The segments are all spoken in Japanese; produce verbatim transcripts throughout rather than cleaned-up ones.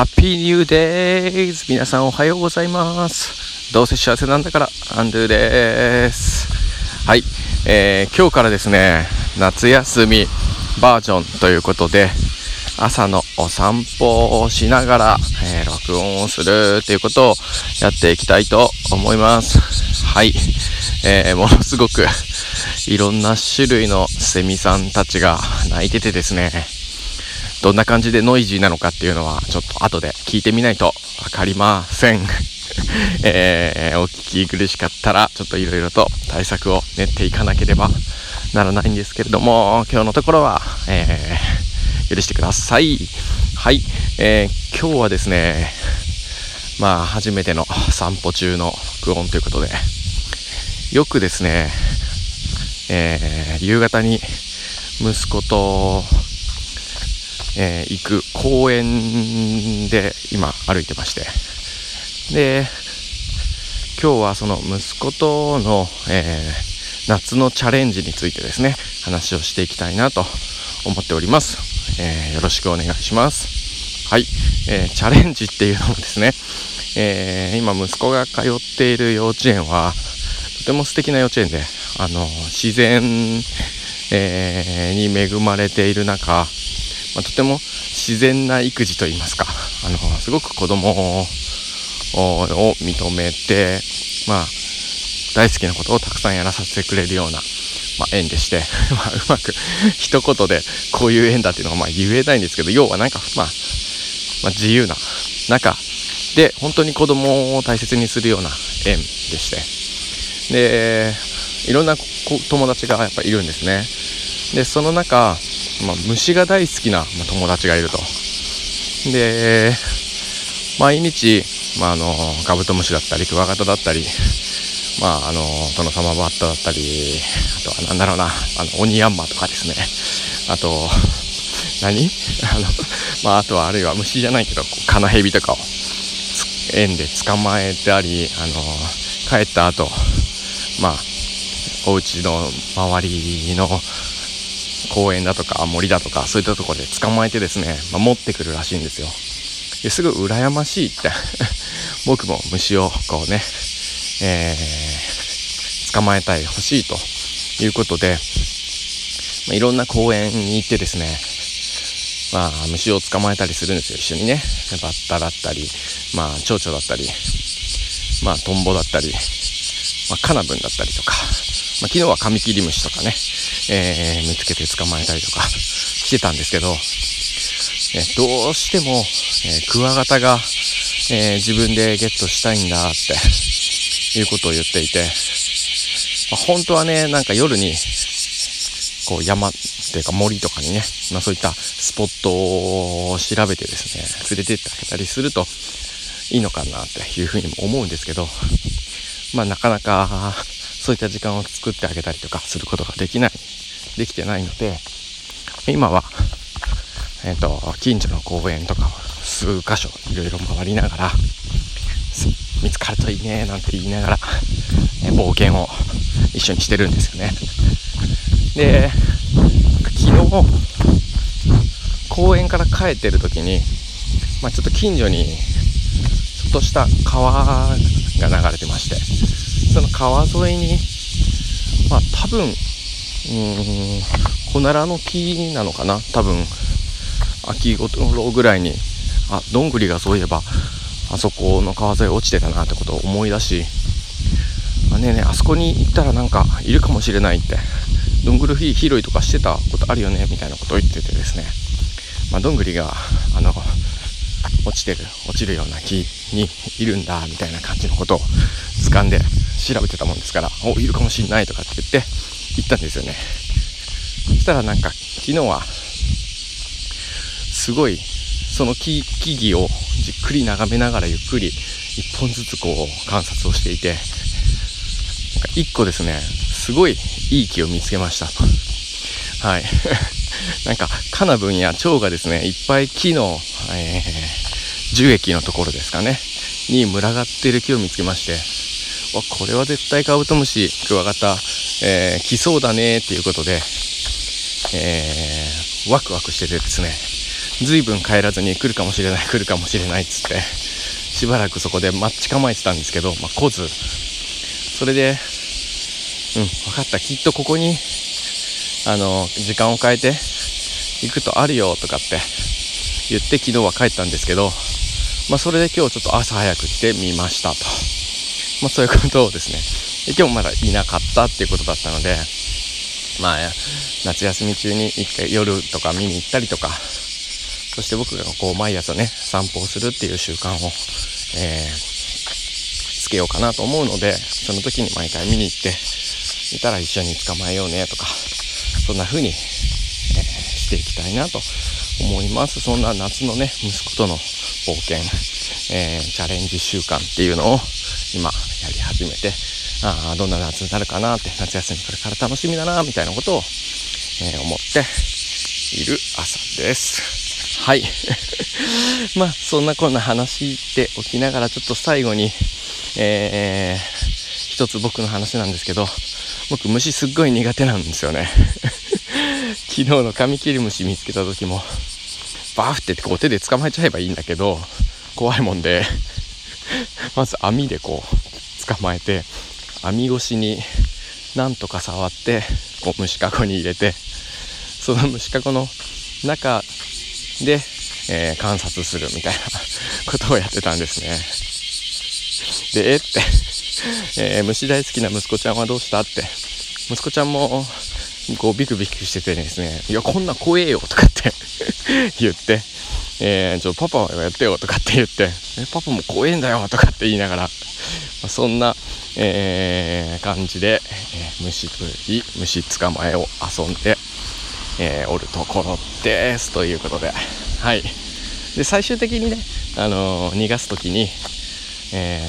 ハッピーニューデーズ。皆さんおはようございます。どうせ幸せなんだからアンドゥです。はい、えー、今日からですね、夏休みバージョンということで、朝のお散歩をしながら、えー、録音をするということをやっていきたいと思います。はい、えー、ものすごくいろんな種類のセミさんたちが鳴いててですね、どんな感じでノイジーなのかっていうのはちょっと後で聞いてみないと分かりません、えー、お聞き苦しかったらちょっといろいろと対策を練っていかなければならないんですけれども、今日のところは、えー、許してください。はい、えー、今日はですね、まあ初めての散歩中の録音ということで、よくですね、えー、夕方に息子とえー、行く公園で今歩いてまして、で今日はその息子との、えー、夏のチャレンジについてですね、話をしていきたいなと思っております。えー、よろしくお願いします。はい、えー、チャレンジっていうのもですね、えー、今息子が通っている幼稚園はとても素敵な幼稚園で、あの自然、えー、に恵まれている中、まあ、とても自然な育児といいますか、あのすごく子供を認めて、まあ、大好きなことをたくさんやらさせてくれるような、まあ、園でしてまあうまく一言でこういう園だっていうのはまあ言えないんですけど、要はなんか、まあ、まあ自由な中で本当に子供を大切にするような園でして、でいろんな友達がやっぱいるんですね。でその中、まあ、虫が大好きな友達がいると。で毎日、まあ、あのカブトムシだったりクワガタだったり、まあ、あのトノサマバッタだったり、あとはなんだろうな、あのオニヤンマとかですね、あと何あの、まあ、あとはあるいは虫じゃないけどカナヘビとかを園で捕まえたり、あの帰った後、まあお家の周りの公園だとか森だとかそういったところで捕まえてですね、まあ、持ってくるらしいんですよ。ですぐ羨ましいって僕も虫をこうね、えー、捕まえたい、欲しいということで、まあ、いろんな公園に行ってですね、まあ、虫を捕まえたりするんですよ、一緒にね。バッタだったり、まあ、蝶々だったり、まあ、トンボだったり、まあ、カナブンだったりとか、まあ、昨日はカミキリムシとかね、えー、見つけて捕まえたりとかしてたんですけど、えどうしても、えー、クワガタが、えー、自分でゲットしたいんだっていうことを言っていて、まあ、本当はね、なんか夜にこう山っていうか森とかにね、まあ、そういったスポットを調べてですね、連れてってあげたりするといいのかなっていうふうにも思うんですけど、まあ、なかなかそういった時間を作ってあげたりとかすることができない、できてないので、今は、えーと、近所の公園とか数箇所いろいろ回りながら、見つかるといいねなんて言いながら、えー、冒険を一緒にしてるんですよね。で、昨日公園から帰ってる時に、まあ、ちょっと近所にちょっとした川が流れてまして、その川沿いに、まあ多分、うーん、コナラの木なのかな、多分秋ごろぐらいに、あ、どんぐりがそういえばあそこの川沿い落ちてたなってことを思い出し、あ、ねえねえ、あそこに行ったらなんかいるかもしれないって、どんぐり拾いとかしてたことあるよねみたいなことを言っててですね、まあ、どんぐりがあの落ちてる落ちるような木にいるんだみたいな感じのことを掴んで調べてたもんですから、お、いるかもしんないとかって言って行ったんですよね。そしたらなんか昨日はすごいその 木, 木々をじっくり眺めながらゆっくり一本ずつこう観察をしていて、なんか一個ですね、すごいいい木を見つけました。はいなんかカナブンや蝶がですね、いっぱい木の、えー、樹液のところですかねに群がってる木を見つけまして、わ、これは絶対カブトムシ、クワガタ、えー、来そうだねっていうことで、えー、ワクワクしててですね、随分帰らずに来るかもしれない来るかもしれないっつってしばらくそこで待ち構えてたんですけど、まあ、来ず、それでうん分かった、きっとここにあの時間を変えて行くとあるよとかって言って昨日は帰ったんですけど、まあ、それで今日ちょっと朝早く来てみましたと、まあ、そういうことをですね。今日まだいなかったっていうことだったので、まあ夏休み中に一回夜とか見に行ったりとか、そして僕がこう毎朝ね散歩をするっていう習慣を、えー、つけようかなと思うので、その時に毎回見に行っていたら一緒に捕まえようねとか、そんな風に、えー、していきたいなと思います。そんな夏のね息子との冒険、えー、チャレンジ習慣っていうのを今やり始めて、ああどんな夏になるかなって、夏休みこれから楽しみだなみたいなことを、えー、思っている朝です。はいまあそんなこんな話しておきながら、ちょっと最後に、えー、一つ僕の話なんですけど、僕虫すっごい苦手なんですよね昨日のカミキリムシ見つけた時もバーってこう手で捕まえちゃえばいいんだけど、怖いもんでまず網でこう捕まえて、網越しになんとか触ってこう虫かごに入れて、その虫かごの中で、えー、観察するみたいなことをやってたんですね。でえってえー、虫大好きな息子ちゃんはどうしたって、息子ちゃんもこうビクビクしててですね、いやこんな怖えよとかって言って、えー、ちょっとパパはやってよとかって言って、えパパも怖えんだよとかって言いながら、まあ、そんな、えー、感じで、えー、虫捕り虫捕まえを遊んで、えー、おるところですということで、はい、で最終的にね、あのー、逃がすときに、えー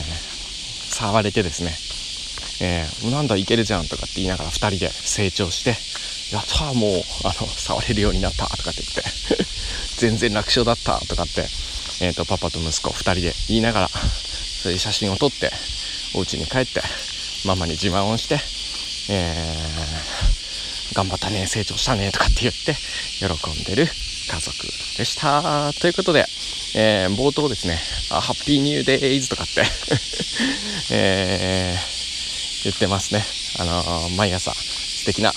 触れてですね、えー、なんだいけるじゃんとかって言いながらふたりで成長して、やったーもうあの触れるようになったとかって言って全然楽勝だったとかって、えーとパパと息子ふたりで言いながら、それで写真を撮ってお家に帰ってママに自慢をして、えー、頑張ったね成長したねとかって言って喜んでる家族でしたということで、えー、冒頭ですね、あハッピーニューデイズとかって、えー、言ってますね。あのー、毎朝素敵な、えー、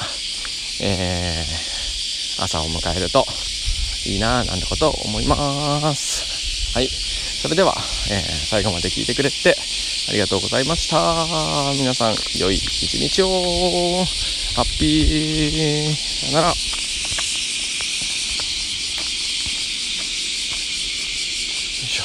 朝を迎えるといいななんてことを思います。はい、それでは、えー、最後まで聞いてくれてありがとうございました。皆さん良い一日を。ハッピーさよなら。よいしょ。